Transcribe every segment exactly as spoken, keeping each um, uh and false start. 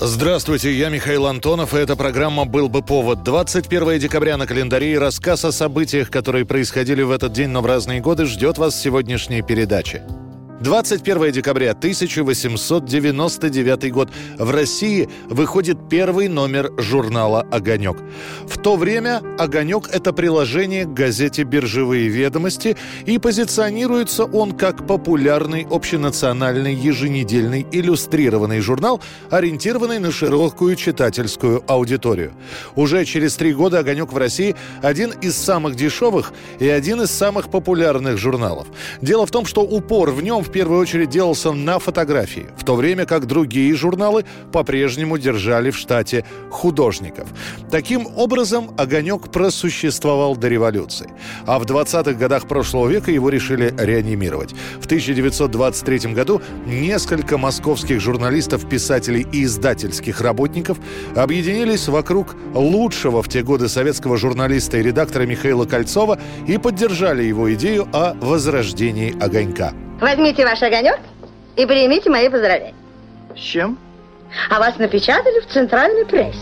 Здравствуйте, я Михаил Антонов, и эта программа «Был бы повод». двадцать первое декабря на календаре, и рассказ о событиях, которые происходили в этот день, но в разные годы, ждет вас в сегодняшней передаче. двадцать первое декабря тысяча восемьсот девяносто девятый год. В России выходит первый номер журнала «Огонёк». В то время «Огонёк» — это приложение к газете «Биржевые ведомости», и позиционируется он как популярный общенациональный еженедельный иллюстрированный журнал, ориентированный на широкую читательскую аудиторию. Уже через три года «Огонёк» в России — один из самых дешевых и один из самых популярных журналов. Дело в том, что упор в нем в первую очередь делался на фотографии, в то время как другие журналы по-прежнему держали в штате художников. Таким образом, «Огонёк» просуществовал до революции, а в двадцатых годах прошлого века его решили реанимировать. В тысяча девятьсот двадцать третьем году несколько московских журналистов, писателей и издательских работников объединились вокруг лучшего в те годы советского журналиста и редактора Михаила Кольцова и поддержали его идею о возрождении «Огонька». Возьмите ваш огонек и примите мои поздравления. С чем? А вас напечатали в центральной прессе.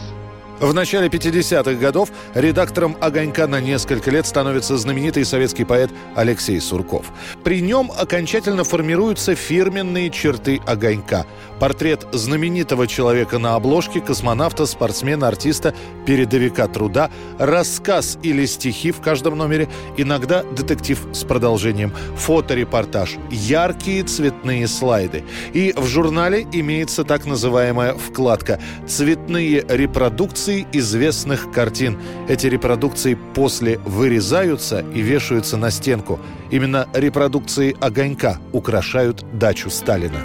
В начале пятидесятых годов редактором «Огонька» на несколько лет становится знаменитый советский поэт Алексей Сурков. При нем окончательно формируются фирменные черты «Огонька». Портрет знаменитого человека на обложке, космонавта, спортсмена, артиста, передовика труда, рассказ или стихи в каждом номере, иногда детектив с продолжением, фоторепортаж, яркие цветные слайды. И в журнале имеется так называемая вкладка «Цветные репродукции известных картин». Эти репродукции после вырезаются и вешаются на стенку. Именно репродукции «Огонька» украшают дачу Сталина.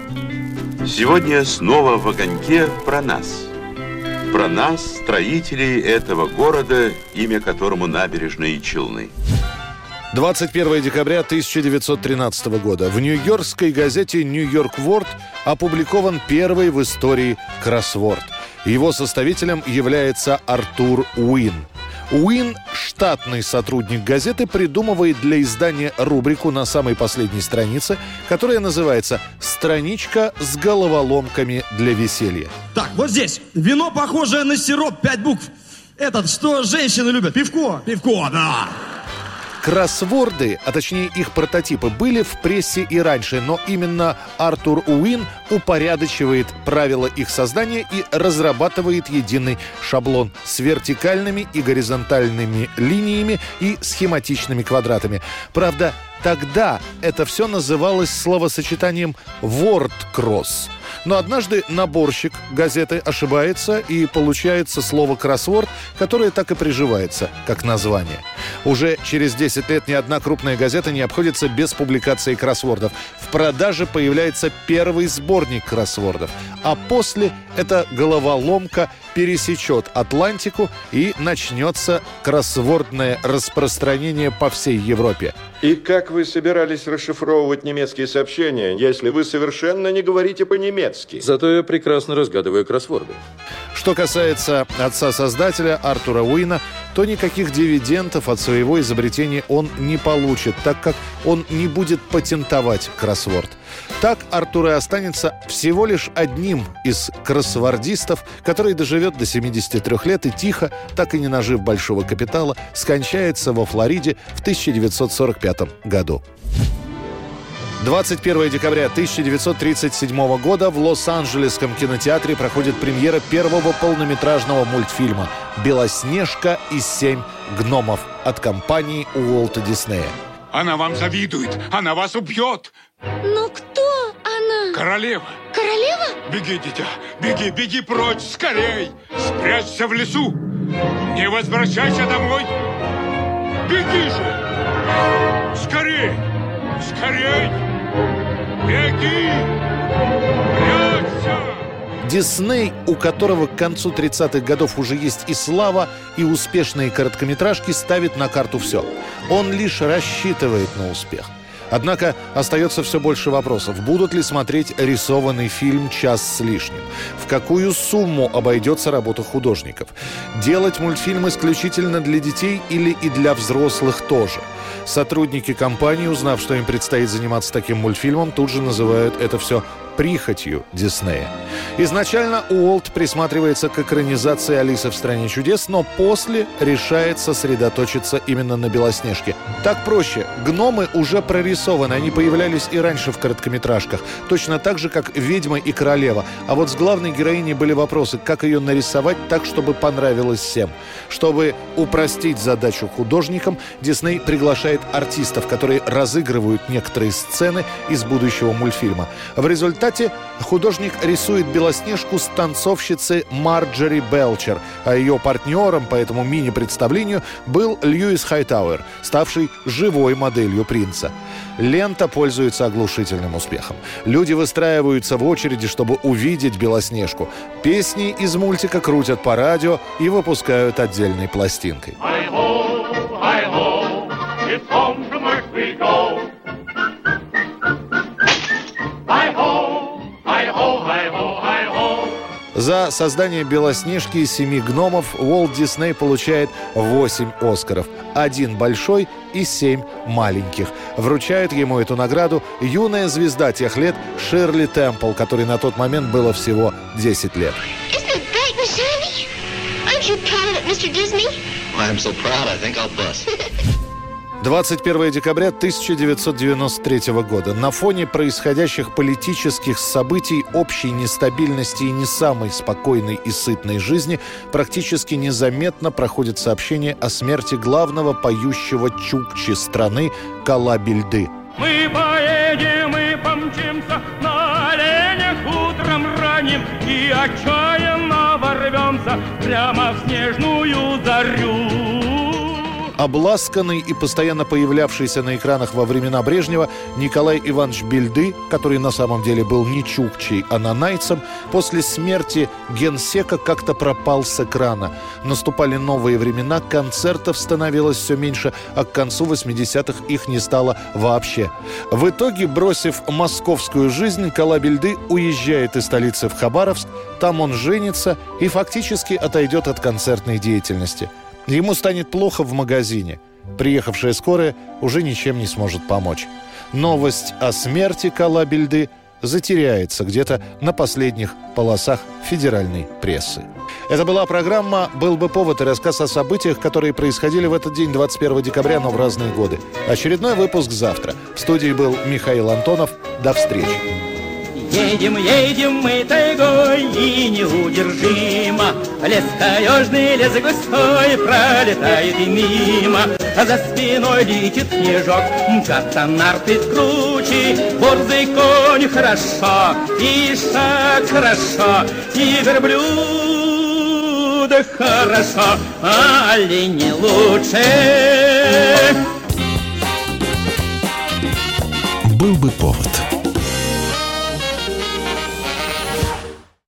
Сегодня снова в «Огоньке» про нас. Про нас, строителей этого города, имя которому набережные Челны. двадцать первое декабря тысяча девятьсот тринадцатого года в нью-йоркской газете New York World опубликован первый в истории кроссворд. Его составителем является Артур Уин. Уин, штатный сотрудник газеты, придумывает для издания рубрику на самой последней странице, которая называется «Страничка с головоломками для веселья». Так, вот здесь. Вино, похожее на сироп, пять букв. Этот, что женщины любят. Пивко. Пивко, да. Кроссворды, а точнее их прототипы, были в прессе и раньше, но именно Артур Уин упорядочивает правила их создания и разрабатывает единый шаблон с вертикальными и горизонтальными линиями и схематичными квадратами. Правда, тогда это все называлось словосочетанием «вордкросс». Но однажды наборщик газеты ошибается, и получается слово «кроссворд», которое так и приживается, как название. Уже через десять лет ни одна крупная газета не обходится без публикации кроссвордов. В продаже появляется первый сборник кроссвордов. А после эта головоломка пересечет Атлантику, и начнется кроссвордное распространение по всей Европе. И как вы собирались расшифровывать немецкие сообщения, если вы совершенно не говорите по-немецки? Зато я прекрасно разгадываю кроссворды. Что касается отца-создателя Артура Уина, то никаких дивидендов от своего изобретения он не получит, так как он не будет патентовать кроссворд. Так Артур и останется всего лишь одним из кроссвордистов, который доживет до семидесяти трёх лет и тихо, так и не нажив большого капитала, скончается во Флориде в тысяча девятьсот сорок пятом году. двадцать первое декабря тысяча девятьсот тридцать седьмого года в Лос-Анджелесском кинотеатре проходит премьера первого полнометражного мультфильма «Белоснежка и семь гномов» от компании Уолта Диснея. Она вам завидует, она вас убьет. Ну кто она? Королева. Королева? Беги, дитя, беги, беги прочь, скорей. Спрячься в лесу, не возвращайся домой. Беги же, скорей. Скорей! Беги! Прячься! Дисней, у которого к концу тридцатых годов уже есть и слава, и успешные короткометражки, ставит на карту все. Он лишь рассчитывает на успех. Однако остается все больше вопросов. Будут ли смотреть рисованный фильм «Час с лишним»? В какую сумму обойдется работа художников? Делать мультфильм исключительно для детей или и для взрослых тоже? Сотрудники компании, узнав, что им предстоит заниматься таким мультфильмом, тут же называют это все прихотью Диснея. Изначально Уолт присматривается к экранизации «Алисы в стране чудес», но после решает сосредоточиться именно на «Белоснежке». Так проще. Гномы уже прорисованы, они появлялись и раньше в короткометражках, точно так же, как «Ведьма» и «Королева». А вот с главной героиней были вопросы, как ее нарисовать так, чтобы понравилось всем. Чтобы упростить задачу художникам, Дисней приглашает артистов, которые разыгрывают некоторые сцены из будущего мультфильма. В результате В результате художник рисует Белоснежку с танцовщицы Марджери Белчер, а ее партнером по этому мини-представлению был Льюис Хайтауэр, ставший живой моделью принца. Лента пользуется оглушительным успехом. Люди выстраиваются в очереди, чтобы увидеть Белоснежку. Песни из мультика крутят по радио и выпускают отдельной пластинкой. I hope, I hope, it's home from earth we go. За создание «Белоснежки и семи гномов» Уолт Дисней получает восемь «Оскаров». Один большой и семь маленьких. Вручает ему эту награду юная звезда тех лет Ширли Темпл, которой на тот момент было всего десять лет. двадцать первого декабря тысяча девятьсот девяносто третьего года. На фоне происходящих политических событий, общей нестабильности и не самой спокойной и сытной жизни практически незаметно проходит сообщение о смерти главного поющего чукчи страны Кола Бельды. Мы поедем и помчимся на оленях утром ранним и отчаянно ворвемся прямо в снежную зарю. Обласканный и постоянно появлявшийся на экранах во времена Брежнева Николай Иванович Бельды, который на самом деле был не чукчей, а нанайцем, после смерти генсека как-то пропал с экрана. Наступали новые времена, концертов становилось все меньше, а к концу восьмидесятых их не стало вообще. В итоге, бросив московскую жизнь, Кола Бельды уезжает из столицы в Хабаровск, там он женится и фактически отойдет от концертной деятельности. Ему станет плохо в магазине. Приехавшая скорая уже ничем не сможет помочь. Новость о смерти Кола Бельды затеряется где-то на последних полосах федеральной прессы. Это была программа «Был бы повод» и рассказ о событиях, которые происходили в этот день, двадцать первого декабря, но в разные годы. Очередной выпуск завтра. В студии был Михаил Антонов. До встречи. Едем, едем мы тайгой, и неудержимо. Лес таежный, лес густой, пролетает и мимо. А за спиной летит снежок, мчатся нарты кручи. Борзый конь хорошо, и шаг хорошо, и верблюда хорошо, а олени лучше. Был бы повод.